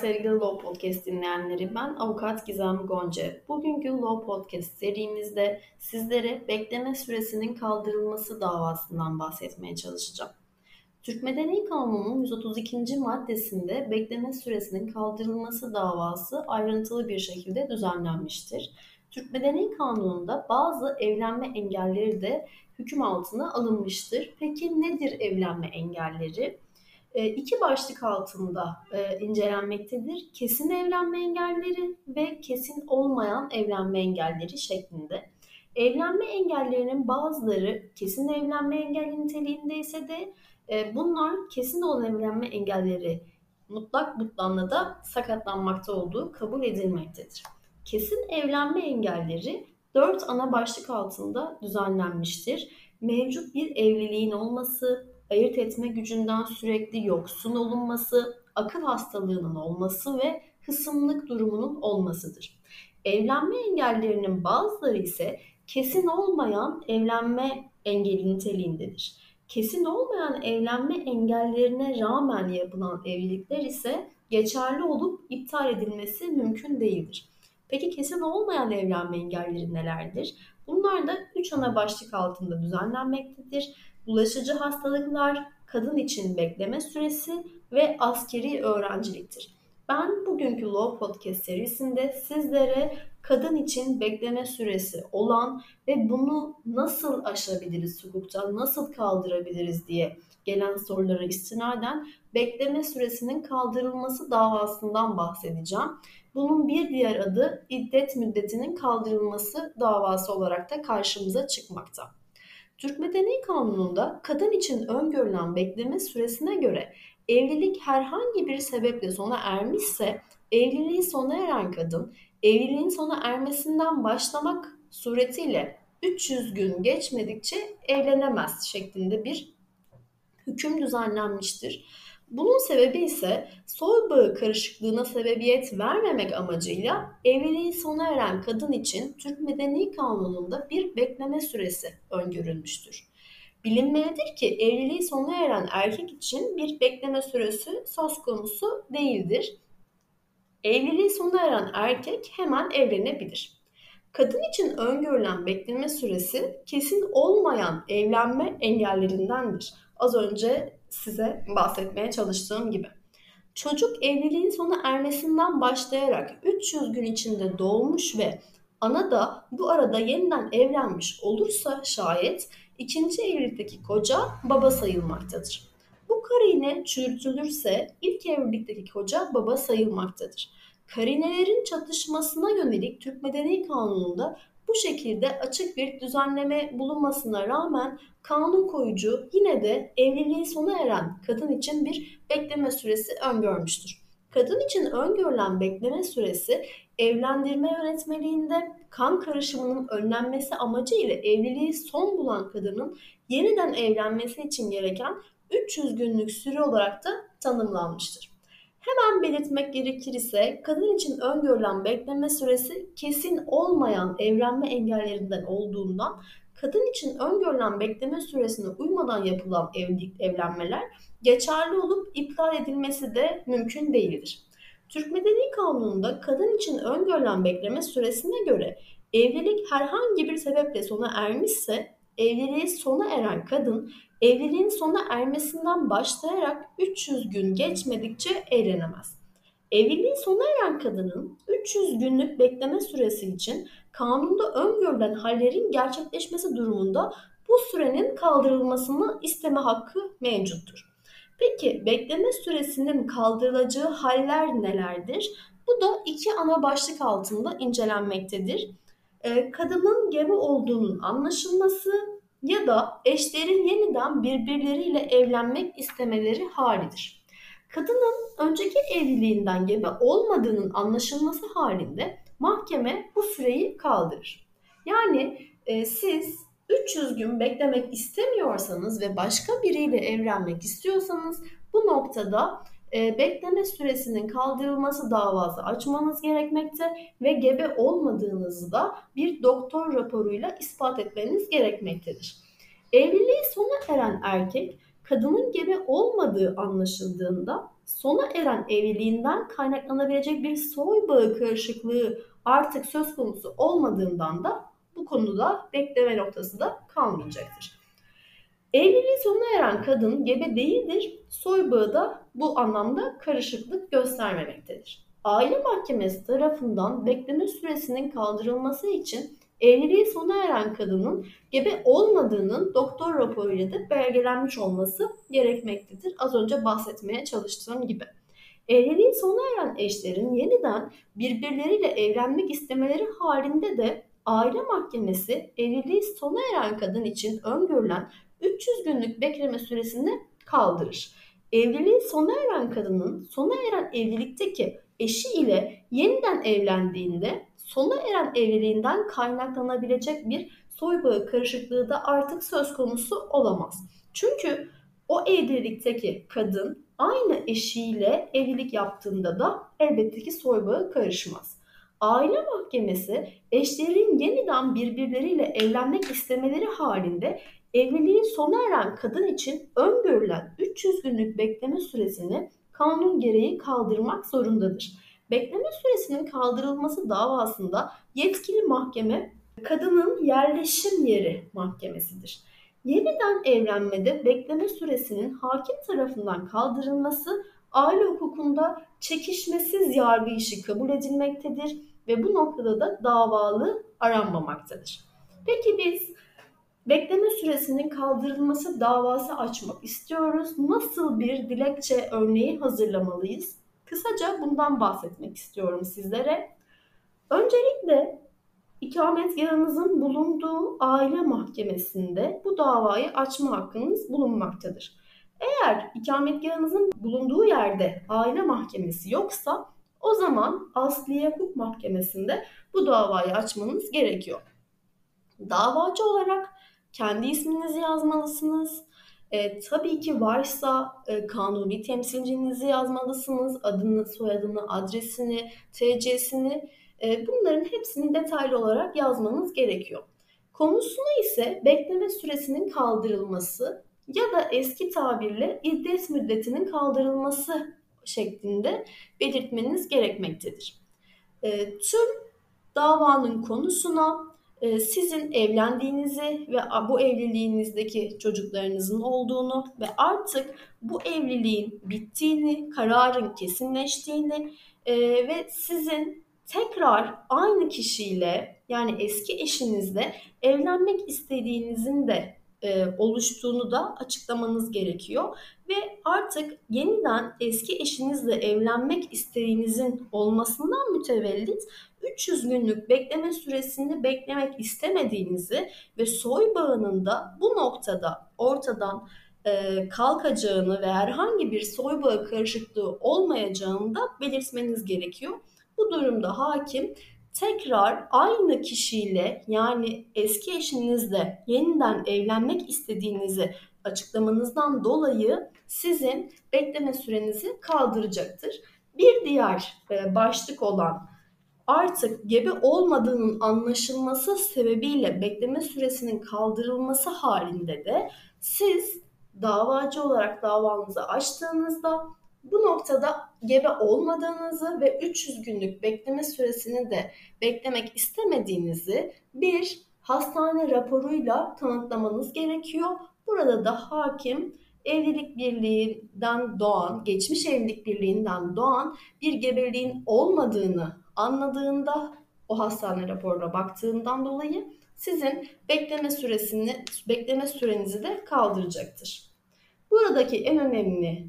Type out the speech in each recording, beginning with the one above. sevgili Law Podcast dinleyenleri, ben avukat Gizem Gonca. Bugünkü Law Podcast serimizde sizlere bekleme süresinin kaldırılması davasından bahsetmeye çalışacağım. Türk Medeni Kanunu'nun 132. maddesinde bekleme süresinin kaldırılması davası ayrıntılı bir şekilde düzenlenmiştir. Türk Medeni Kanunu'nda bazı evlenme engelleri de hüküm altına alınmıştır. Peki nedir evlenme engelleri? İki başlık altında incelenmektedir. Kesin evlenme engelleri ve kesin olmayan evlenme engelleri şeklinde. Evlenme engellerinin bazıları kesin evlenme engeli niteliğinde ise de bunlar kesin olan evlenme engelleri mutlak butlanla da sakatlanmakta olduğu kabul edilmektedir. Kesin evlenme engelleri 4 ana başlık altında düzenlenmiştir. Mevcut bir evliliğin olması, ayırt etme gücünden sürekli yoksun olunması, akıl hastalığının olması ve hısımlık durumunun olmasıdır. Evlenme engellerinin bazıları ise kesin olmayan evlenme engeli niteliğindedir. Kesin olmayan evlenme engellerine rağmen yapılan evlilikler ise geçerli olup iptal edilmesi mümkün değildir. Peki kesin olmayan evlenme engelleri nelerdir? Bunlar da 3 ana başlık altında düzenlenmektedir. Bulaşıcı hastalıklar, kadın için bekleme süresi ve askeri öğrenciliktir. Ben bugünkü Law Podcast serisinde sizlere kadın için bekleme süresi olan ve bunu nasıl aşabiliriz, hukukta nasıl kaldırabiliriz diye gelen sorulara istinaden bekleme süresinin kaldırılması davasından bahsedeceğim. Bunun bir diğer adı iddet müddetinin kaldırılması davası olarak da karşımıza çıkmakta. Türk Medeni Kanunu'nda kadın için öngörülen bekleme süresine göre evlilik herhangi bir sebeple sona ermişse evliliği sona eren kadın evliliğin sona ermesinden başlamak suretiyle 300 gün geçmedikçe evlenemez şeklinde bir hüküm düzenlenmiştir. Bunun sebebi ise soy bağı karışıklığına sebebiyet vermemek amacıyla evliliği sona eren kadın için Türk Medeni Kanunu'nda bir bekleme süresi öngörülmüştür. Bilinmelidir ki evliliği sona eren erkek için bir bekleme süresi söz konusu değildir. Evliliği sona eren erkek hemen evlenebilir. Kadın için öngörülen bekleme süresi kesin olmayan evlenme engellerindendir. Az önce size bahsetmeye çalıştığım gibi. Çocuk evliliğin sona ermesinden başlayarak 300 gün içinde doğmuş ve ana da bu arada yeniden evlenmiş olursa şayet ikinci evlilikteki koca baba sayılmaktadır. Bu karine çürütülürse ilk evlilikteki koca baba sayılmaktadır. Karinelerin çatışmasına yönelik Türk Medeni Kanunu'nda bu şekilde açık bir düzenleme bulunmasına rağmen kanun koyucu yine de evliliği sona eren kadın için bir bekleme süresi öngörmüştür. Kadın için öngörülen bekleme süresi evlendirme yönetmeliğinde kan karışımının önlenmesi amacıyla evliliği son bulan kadının yeniden evlenmesi için gereken 300 günlük süre olarak da tanımlanmıştır. Hemen belirtmek gerekir ise kadın için öngörülen bekleme süresi kesin olmayan evlenme engellerinden olduğundan kadın için öngörülen bekleme süresine uymadan yapılan evlenmeler geçerli olup iptal edilmesi de mümkün değildir. Türk Medeni Kanunu'nda kadın için öngörülen bekleme süresine göre evlilik herhangi bir sebeple sona ermişse evliliği sona eren kadın evliliğin sona ermesinden başlayarak 300 gün geçmedikçe evlenemez. Evliliği sona eren kadının 300 günlük bekleme süresi için kanunda öngörülen hallerin gerçekleşmesi durumunda bu sürenin kaldırılmasını isteme hakkı mevcuttur. Peki bekleme süresinin kaldırılacağı haller nelerdir? Bu da 2 ana başlık altında incelenmektedir. Kadının gebe olduğunun anlaşılması ya da eşlerin yeniden birbirleriyle evlenmek istemeleri halidir. Kadının önceki evliliğinden gebe olmadığının anlaşılması halinde mahkeme bu süreyi kaldırır. Yani siz 300 gün beklemek istemiyorsanız ve başka biriyle evlenmek istiyorsanız bu noktada bekleme süresinin kaldırılması davası açmanız gerekmekte ve gebe olmadığınızı da bir doktor raporuyla ispat etmeniz gerekmektedir. Evliliği sona eren erkek kadının gebe olmadığı anlaşıldığında sona eren evliliğinden kaynaklanabilecek bir soy bağı karışıklığı artık söz konusu olmadığından da bu konuda bekleme noktası da kalmayacaktır. Evliliği sona eren kadın gebe değildir, soy bağı da bu anlamda karışıklık göstermemektedir. Aile mahkemesi tarafından bekleme süresinin kaldırılması için evliliği sona eren kadının gebe olmadığının doktor raporuyla da belgelenmiş olması gerekmektedir. Az önce bahsetmeye çalıştığım gibi. Evliliği sona eren eşlerin yeniden birbirleriyle evlenmek istemeleri halinde de aile mahkemesi evliliği sona eren kadın için öngörülen 300 günlük bekleme süresini kaldırır. Evliliği sona eren kadının sona eren evlilikteki eşi ile yeniden evlendiğinde sona eren evliliğinden kaynaklanabilecek bir soy bağı karışıklığı da artık söz konusu olamaz. Çünkü o evlilikteki kadın aynı eşiyle evlilik yaptığında da elbette ki soy bağı karışmaz. Aile mahkemesi eşlerin yeniden birbirleriyle evlenmek istemeleri halinde evliliği sona eren kadın için öngörülen 300 günlük bekleme süresini kanun gereği kaldırmak zorundadır. Bekleme süresinin kaldırılması davasında yetkili mahkeme kadının yerleşim yeri mahkemesidir. Yeniden evlenmede bekleme süresinin hakim tarafından kaldırılması aile hukukunda çekişmesiz yargı işi kabul edilmektedir ve bu noktada da davalı aranmamaktadır. Peki biz bekleme süresinin kaldırılması davası açmak istiyoruz. Nasıl bir dilekçe örneği hazırlamalıyız? Kısaca bundan bahsetmek istiyorum sizlere. Öncelikle ikametgahınızın bulunduğu aile mahkemesinde bu davayı açma hakkınız bulunmaktadır. Eğer ikametgahınızın bulunduğu yerde aile mahkemesi yoksa o zaman Asliye Hukuk Mahkemesi'nde bu davayı açmanız gerekiyor. Davacı olarak kendi isminizi yazmalısınız. Tabii ki varsa kanuni temsilcinizi yazmalısınız. Adını, soyadını, adresini, TC'sini bunların hepsini detaylı olarak yazmanız gerekiyor. Konusuna ise bekleme süresinin kaldırılması ya da eski tabirle iddet müddetinin kaldırılması şeklinde belirtmeniz gerekmektedir. Tüm davanın konusuna sizin evlendiğinizi ve bu evliliğinizdeki çocuklarınızın olduğunu ve artık bu evliliğin bittiğini, kararın kesinleştiğini ve sizin tekrar aynı kişiyle yani eski eşinizle evlenmek istediğinizin de oluştuğunu da açıklamanız gerekiyor. Ve artık yeniden eski eşinizle evlenmek isteğinizin olmasından mütevellit 300 günlük bekleme süresini beklemek istemediğinizi ve soy bağının da bu noktada ortadan kalkacağını ve herhangi bir soy bağı karışıklığı olmayacağını da belirtmeniz gerekiyor. Bu durumda hakim tekrar aynı kişiyle yani eski eşinizle yeniden evlenmek istediğinizi açıklamanızdan dolayı sizin bekleme sürenizi kaldıracaktır. Bir diğer başlık olan artık gebe olmadığının anlaşılması sebebiyle bekleme süresinin kaldırılması halinde de siz davacı olarak davanızı açtığınızda bu noktada gebe olmadığınızı ve 300 günlük bekleme süresini de beklemek istemediğinizi bir hastane raporuyla kanıtlamanız gerekiyor. Burada da hakim geçmiş evlilik birliğinden doğan bir gebeliğin olmadığını anladığında o hastane raporuna baktığından dolayı sizin bekleme sürenizi de kaldıracaktır. Buradaki en önemli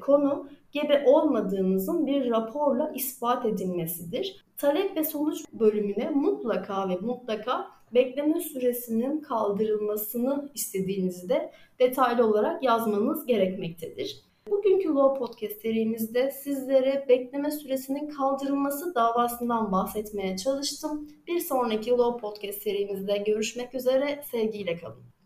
konu gebe olmadığınızın bir raporla ispat edilmesidir. Talep ve sonuç bölümüne mutlaka bekleme süresinin kaldırılmasını istediğinizi de detaylı olarak yazmanız gerekmektedir. Bugünkü Law Podcast serimizde sizlere bekleme süresinin kaldırılması davasından bahsetmeye çalıştım. Bir sonraki Law Podcast serimizde görüşmek üzere, sevgiyle kalın.